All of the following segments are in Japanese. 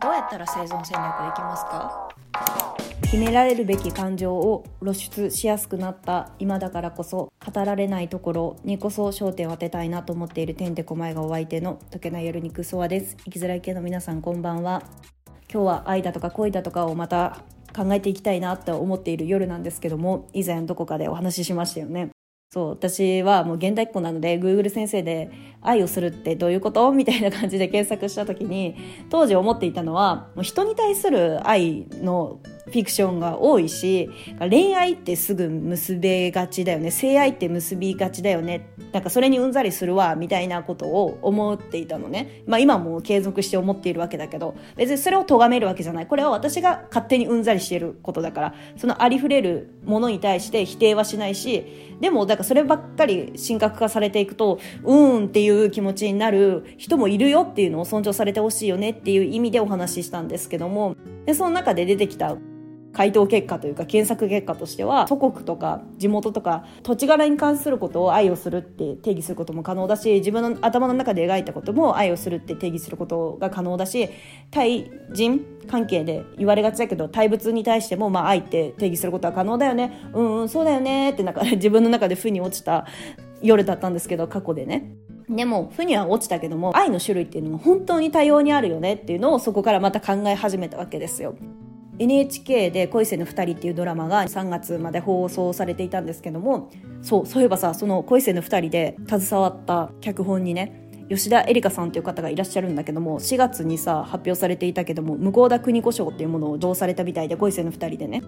どうやったら生存戦略できますか？秘められるべき感情を露出しやすくなった今だからこそ、語られないところにこそ焦点を当てたいなと思っているてんてこまいがお相手の溶けない夜肉ソワです。生きづらい系の皆さん、こんばんは。今日は愛だとか恋だとかをまた考えていきたいなと思っている夜なんですけども、以前どこかでお話ししましたよね。そう、私はもう現代っ子なので Google 先生で愛をするってどういうことみたいな感じで検索した時に、当時思っていたのはもう人に対する愛のフィクションが多いし、恋愛ってすぐ結べがちだよね、性愛って結びがちだよね、なんかそれにうんざりするわみたいなことを思っていたのね。まあ今も継続して思っているわけだけど、別にそれを咎めるわけじゃない。これは私が勝手にうんざりしていることだから、そのありふれるものに対して否定はしないし、でもだからそればっかり神格化されていくと、うーんっていう気持ちになる人もいるよっていうのを尊重されてほしいよねっていう意味でお話ししたんですけども、でその中で出てきた回答結果というか検索結果としては、祖国とか地元とか土地柄に関することを愛をするって定義することも可能だし、自分の頭の中で描いたことも愛をするって定義することが可能だし、対人関係で言われがちだけど対物に対してもまあ愛って定義することは可能だよね、うんうんそうだよねって、なんか自分の中で腑に落ちた夜だったんですけど、過去でね。でも負には落ちたけども、愛の種類っていうのも本当に多様にあるよねっていうのをそこからまた考え始めたわけですよ。NHK で恋せぬ二人っていうドラマが3月まで放送されていたんですけども、そういえばさ、その恋せぬ二人で携わった脚本にね、吉田絵里香さんという方がいらっしゃるんだけども、4月にさ発表されていたけども、向田邦子賞っていうものを贈されたみたいで、恋せぬ二人でね、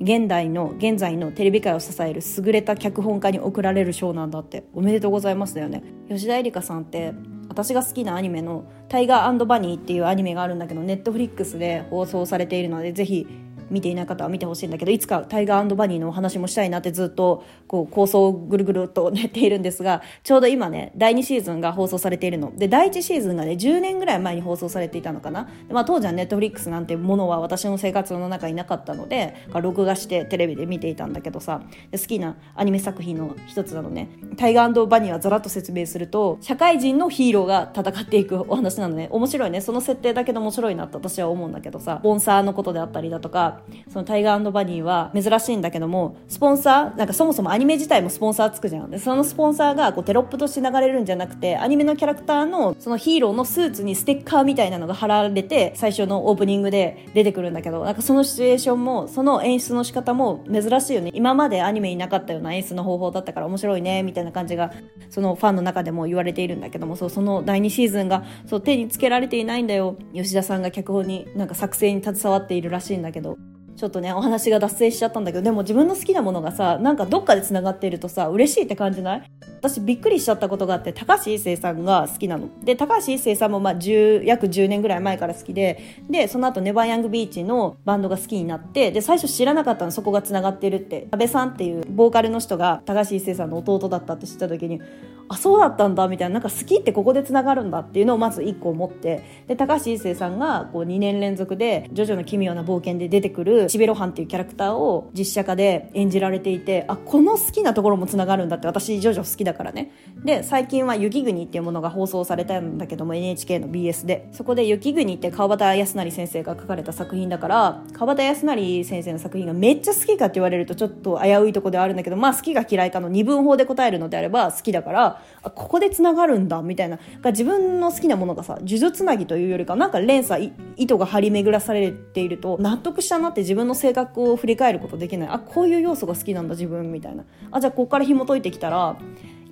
現在のテレビ界を支える優れた脚本家に贈られる賞なんだって。おめでとうございますだよね。吉田絵里香さんって私が好きなアニメのタイガー&バニーっていうアニメがあるんだけど、Netflixで放送されているのでぜひ見ていない方は見てほしいんだけど、いつかタイガー&バニーのお話もしたいなってずっとこう構想をぐるぐるっと練っているんですが、ちょうど今ね第2シーズンが放送されているので、第1シーズンがね10年ぐらい前に放送されていたのかな。で、まあ、当時はNetflixなんてものは私の生活の中になかったので、録画してテレビで見ていたんだけどさ、で好きなアニメ作品の一つなのね。タイガー&バニーはざらっと説明すると、社会人のヒーローが戦っていくお話なのね。面白いね、その設定だけど面白いなと私は思うんだけどさ、スポンサーのことであったりだとか、そのタイガー&バニーは珍しいんだけども、スポンサーなんかそもそもアニメ自体もスポンサーつくじゃん。でそのスポンサーがこうテロップとして流れるんじゃなくて、アニメのキャラクターのそのヒーローのスーツにステッカーみたいなのが貼られて最初のオープニングで出てくるんだけど、なんかそのシチュエーションもその演出の仕方も珍しいよね。今までアニメになかったような演出の方法だったから面白いねみたいな感じがそのファンの中でも言われているんだけども、その第2シーズンが手につけられていないんだよ。吉田さんが脚本になんか作成に携わっているらしいんだけど、ちょっとねお話が脱線しちゃったんだけど、でも自分の好きなものがさ、なんかどっかでつながっているとさ嬉しいって感じない？私びっくりしちゃったことがあって、高橋一生さんが好きなので、高橋一生さんもまあ約10年ぐらい前から好きで、でその後ネバーヤングビーチのバンドが好きになって、で最初知らなかったの、そこがつながってるって。安倍さんっていうボーカルの人が高橋一生さんの弟だったって知った時に、あそうだったんだみたいな、なんか好きってここでつながるんだっていうのをまず1個思って、で高橋一生さんがこう2年連続でジョジョの奇妙な冒険で出てくるチベロハンっていうキャラクターを実写化で演じられていて、あこの好きなところもつながるんだって。私ジョジョ好きだからね。で最近は雪国っていうものが放送されたんだけども、 NHK の BS で、そこで雪国って川端康成先生が書かれた作品だから、川端康成先生の作品がめっちゃ好きかって言われるとちょっと危ういとこではあるんだけど、まあ好きか嫌いかの二分法で答えるのであれば好きだから、あここでつながるんだみたいな、自分の好きなものがさ呪術つなぎというよりかなんか連鎖糸が張り巡らされていると納得したなって、自分の性格を振り返ることできない。あこういう要素が好きなんだ自分みたいな、あじゃあここから紐解いてきたら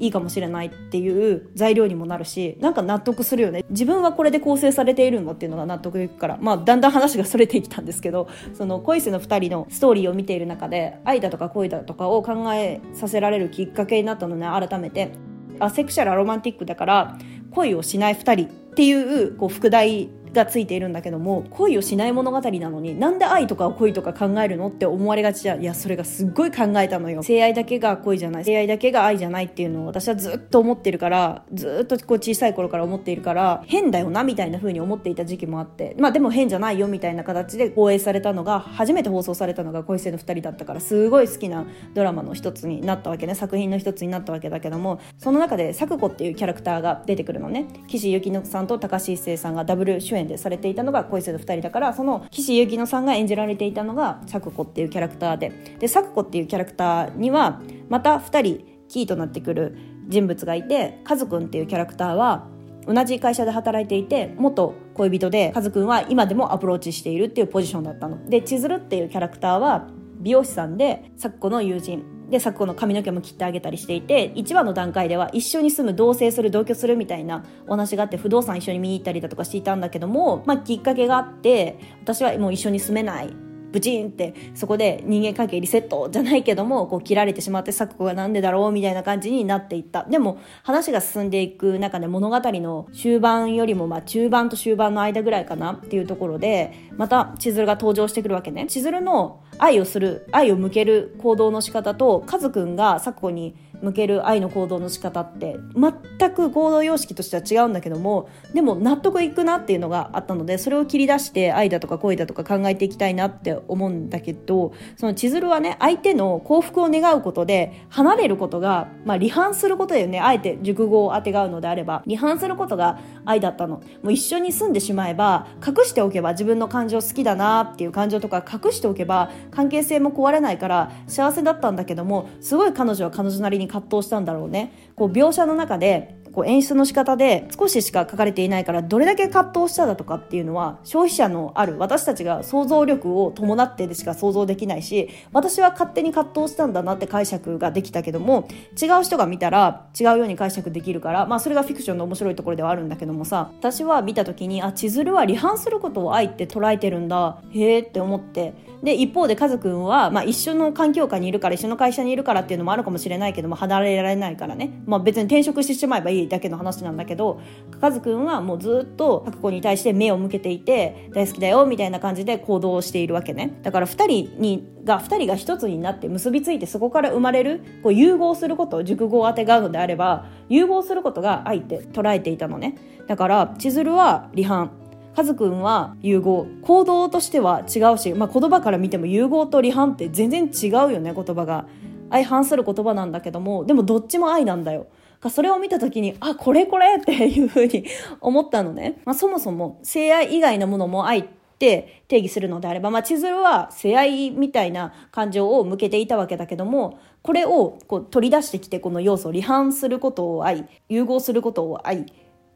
いいかもしれないっていう材料にもなるし、なんか納得するよね。自分はこれで構成されているんだっていうのが納得いくから、まあだんだん話が逸れてきたんですけど、その恋せぬ二人のストーリーを見ている中で愛だとか恋だとかを考えさせられるきっかけになったのね。改めてアセクシャルアロマンティックだから恋をしない二人っていうこう副題がついているんだけども、恋をしない物語なのになんで愛とか恋とか考えるのって思われがちじゃん。いやそれがすっごい考えたのよ。性愛だけが恋じゃない、性愛だけが愛じゃないっていうのを私はずっと思ってるから、ずっとこう小さい頃から思っているから、変だよなみたいな風に思っていた時期もあって、まあでも変じゃないよみたいな形で放映されたのが、初めて放送されたのが恋せぬ二人だったから、すごい好きなドラマの一つになったわけね、作品の一つになったわけだけども、その中で咲子っていうキャラクターが出てくるのね。岸井ゆきのさんと高橋一生さんがダブル主演演でされていたのが恋する二人だから、その岸優希乃さんが演じられていたのが咲子っていうキャラクターで咲子っていうキャラクターにはまた2人キーとなってくる人物がいて、カズくんっていうキャラクターは同じ会社で働いていて元恋人で、カズくんは今でもアプローチしているっていうポジションだったので、千鶴っていうキャラクターは美容師さんで咲子の友人で、咲子の髪の毛も切ってあげたりしていて、1話の段階では一緒に住む、同棲する、同居するみたいなお話があって、不動産一緒に見に行ったりだとかしていたんだけども、きっかけがあって、私はもう一緒に住めない、ブチンって、そこで人間関係リセットじゃないけどもこう切られてしまって、咲子がなんでだろうみたいな感じになっていった。でも話が進んでいく中で、物語の終盤よりも中盤と終盤の間ぐらいかなっていうところで、また千鶴が登場してくるわけね。千鶴の愛を向ける行動の仕方と、カズくんが咲子に向ける愛の行動の仕方って全く行動様式としては違うんだけども、でも納得いくなっていうのがあったので、それを切り出して愛だとか恋だとか考えていきたいなって思うんだけど、その千鶴はね、相手の幸福を願うことで離れることが、離反することだよね。あえて熟語をあてがうのであれば、離反することが愛だったの。もう一緒に住んでしまえば、隠しておけば自分の感情、好きだなっていう感情とか隠しておけば関係性も壊れないから幸せだったんだけども、すごい彼女は彼女なりに葛藤したんだろうね。描写の中で演出の仕方で少ししか書かれていないから、どれだけ葛藤しただとかっていうのは消費者のある私たちが想像力を伴ってでしか想像できないし、私は勝手に葛藤したんだなって解釈ができたけども、違う人が見たら違うように解釈できるから、それがフィクションの面白いところではあるんだけどもさ、私は見た時に、千鶴は離反することを愛って捉えてるんだ、へーって思って、で一方でカズくんは、一緒の環境下にいるから、一緒の会社にいるからっていうのもあるかもしれないけども、離れられないからね、別に転職してしまえばいいだけの話なんだけど、カズくんはもうずっと咲子に対して目を向けていて、大好きだよみたいな感じで行動をしているわけね。だから2人が一つになって結びついて、そこから生まれる融合することを熟語をあてがうのであれば、融合することが愛って捉えていたのね。だから千鶴は離反、カズくんは融合、行動としては違うし、言葉から見ても融合と離反って全然違うよね。言葉が相反する言葉なんだけども、でもどっちも愛なんだよ。それを見た時に、これっていう風に思ったのね。そもそも性愛以外のものも愛って定義するのであれば、千鶴は性愛みたいな感情を向けていたわけだけども、これを取り出してきて、この要素を離反することを愛、融合することを愛、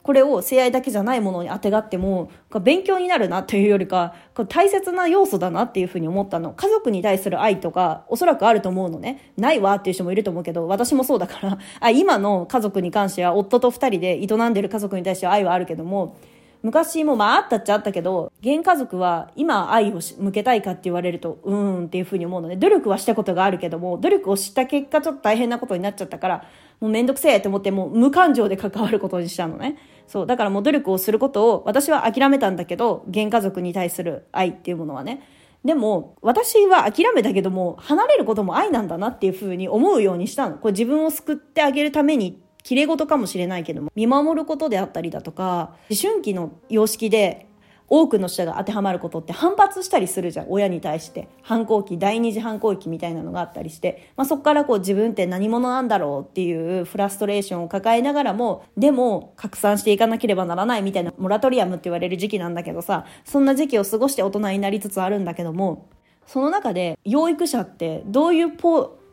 これを性愛だけじゃないものにあてがっても勉強になるなというよりか、大切な要素だなっていうふうに思ったの。家族に対する愛とかおそらくあると思うのね。ないわっていう人もいると思うけど、私もそうだから今の家族に関しては、夫と2人で営んでる家族に対しては愛はあるけども、昔もあったっちゃあったけど、現家族は今愛を向けたいかって言われると、っていうふうに思うので、努力はしたことがあるけども、努力をした結果ちょっと大変なことになっちゃったから、もうめんどくせえと思って、もう無感情で関わることにしたのね。そうだから、もう努力をすることを私は諦めたんだけど、現家族に対する愛っていうものはね。でも私は諦めたけども、離れることも愛なんだなっていうふうに思うようにしたの。自分を救ってあげるために、綺麗事かもしれないけども、見守ることであったりだとか、思春期の様式で多くの人が当てはまることって反発したりするじゃん、親に対して。反抗期、第二次反抗期みたいなのがあったりして、そこから自分って何者なんだろうっていうフラストレーションを抱えながらも、でも拡散していかなければならないみたいな、モラトリアムって言われる時期なんだけどさ、そんな時期を過ごして大人になりつつあるんだけども、その中で養育者ってどういう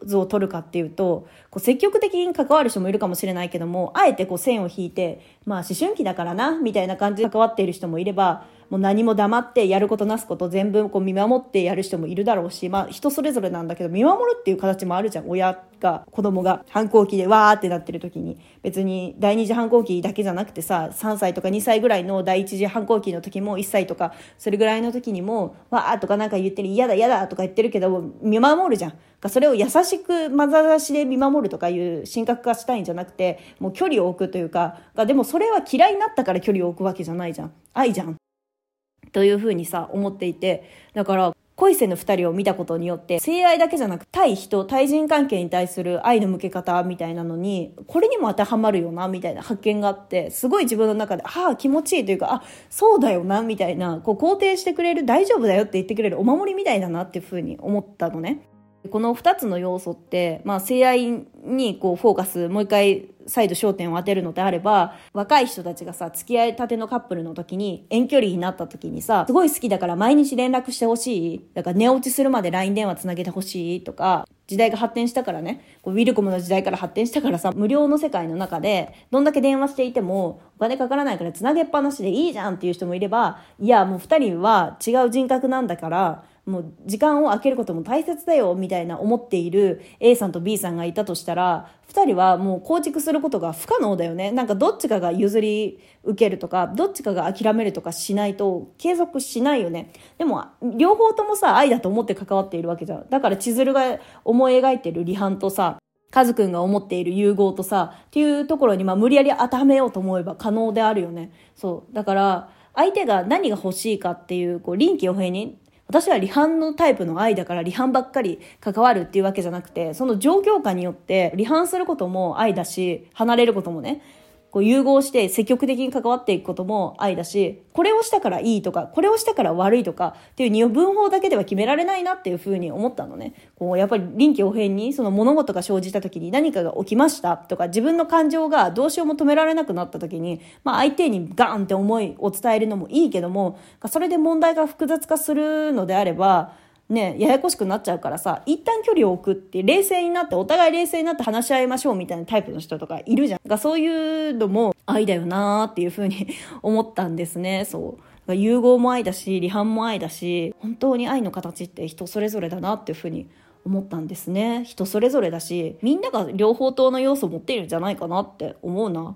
図を取るかっていうと、積極的に関わる人もいるかもしれないけども、あえて線を引いて、思春期だからなみたいな感じで関わっている人もいれば、もう何も黙ってやることなすこと全部見守ってやる人もいるだろうし、人それぞれなんだけど、見守るっていう形もあるじゃん。親が子供が反抗期でわーってなってる時に、別に第二次反抗期だけじゃなくてさ、3歳とか2歳ぐらいの第一次反抗期の時も、1歳とかそれぐらいの時にも、わーとかなんか言ってる、嫌だ嫌だとか言ってるけど見守るじゃん。それを優しくまざしで見守るとかいう神格化したいんじゃなくて、もう距離を置くというか、でもそれは嫌いになったから距離を置くわけじゃないじゃん、愛じゃんというふうにさ、思っていて。だから恋せぬ2人を見たことによって、性愛だけじゃなく対人、対人関係に対する愛の向け方みたいなのに、これにも当てはまるよなみたいな発見があって、すごい自分の中で気持ちいいというか、そうだよなみたいな、肯定してくれる、大丈夫だよって言ってくれるお守りみたいだなっていうふうに思ったのね。この2つの要素って、性愛にこうフォーカス、もう一回再度焦点を当てるのであれば、若い人たちがさ、付き合いたてのカップルの時に、遠距離になった時にさ、すごい好きだから毎日連絡してほしい、だから寝落ちするまで LINE 電話つなげてほしいとか、時代が発展したからね、こうウィルコムの時代から発展したからさ、無料の世界の中でどんだけ電話していてもお金かからないからつなげっぱなしでいいじゃんっていう人もいれば、いやもう2人は違う人格なんだからもう時間を空けることも大切だよみたいな思っている A さんと B さんがいたとしたら、2人はもう構築することが不可能だよね。なんかどっちかが譲り受けるとか、どっちかが諦めるとかしないと継続しないよね。でも両方ともさ、愛だと思って関わっているわけじゃん。だから千鶴が思い描いてる離反とさ、カズくんが思っている融合とさ、っていうところに無理やり当てはめようと思えば可能であるよね。そうだから相手が何が欲しいかっていう、こう臨機応変に、私は離反のタイプの愛だから離反ばっかり関わるっていうわけじゃなくて、その状況下によって離反することも愛だし、離れることもね、こう融合して積極的に関わっていくことも愛だし、これをしたからいいとか、これをしたから悪いとかっていう二分法だけでは決められないなっていうふうに思ったのね。こうやっぱり臨機応変に、その物事が生じた時に何かが起きましたとか、自分の感情がどうしようも止められなくなった時に、相手にガーンって思いを伝えるのもいいけども、それで問題が複雑化するのであればね、ややこしくなっちゃうからさ、一旦距離を置くって、冷静になって、お互い冷静になって話し合いましょうみたいなタイプの人とかいるじゃん。そういうのも愛だよなーっていう風に思ったんですね。そう、融合も愛だし離反も愛だし、本当に愛の形って人それぞれだなっていう風に思ったんですね。人それぞれだし、みんなが両方との要素を持っているんじゃないかなって思うな。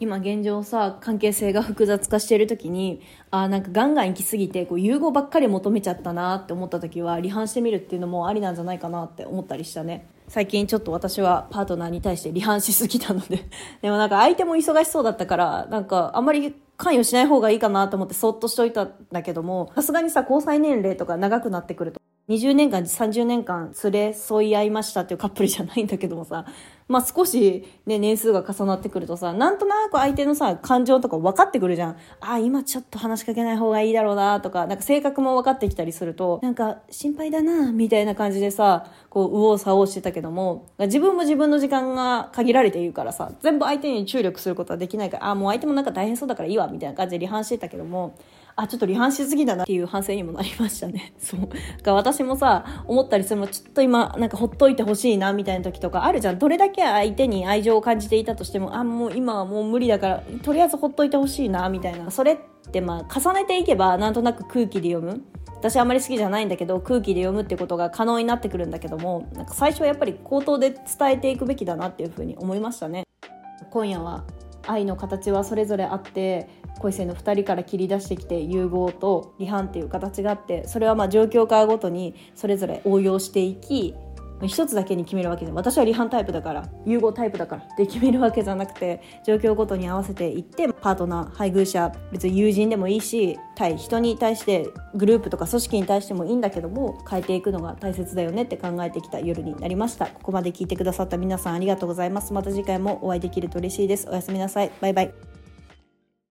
今現状さ、関係性が複雑化している時に、なんかガンガン行き過ぎてこう融合ばっかり求めちゃったなって思った時は、離反してみるっていうのもありなんじゃないかなって思ったりしたね。最近ちょっと私はパートナーに対して離反しすぎたのででもなんか相手も忙しそうだったから、なんかあんまり関与しない方がいいかなと思ってそっとしといたんだけども、さすがにさ、交際年齢とか長くなってくると、20年間30年間連れ添い合いましたっていうカップルじゃないんだけどもさ、少しね、年数が重なってくるとさ、なんとなく相手のさ、感情とか分かってくるじゃん。今ちょっと話しかけない方がいいだろうなとか、なんか性格も分かってきたりすると、なんか心配だなみたいな感じでさ、こう右往左往してたけども、自分も自分の時間が限られているからさ、全部相手に注力することはできないから、もう相手もなんか大変そうだからいいわみたいな感じで離反してたけども、ちょっと離反しすぎだなっていう反省にもなりましたね。そう。私もさ、思ったりするの、ちょっと今なんかほっといてほしいなみたいな時とかあるじゃん。どれだけ相手に愛情を感じていたとしても、もう今はもう無理だからとりあえずほっといてほしいなみたいな。それって重ねていけばなんとなく空気で読む。私あんまり好きじゃないんだけど、空気で読むってことが可能になってくるんだけども、なんか最初はやっぱり口頭で伝えていくべきだなっていうふうに思いましたね。今夜は愛の形はそれぞれあって、恋性の2人から切り出してきて融合と離反っていう形があって、それは状況下ごとにそれぞれ応用していき、一つだけに決めるわけで、私は離反タイプだから融合タイプだからって決めるわけじゃなくて、状況ごとに合わせていって、パートナー、配偶者、別に友人でもいいし、対人に対して、グループとか組織に対してもいいんだけども、変えていくのが大切だよねって考えてきた夜になりました。ここまで聞いてくださった皆さんありがとうございます。また次回もお会いできると嬉しいです。おやすみなさい。バイバイ。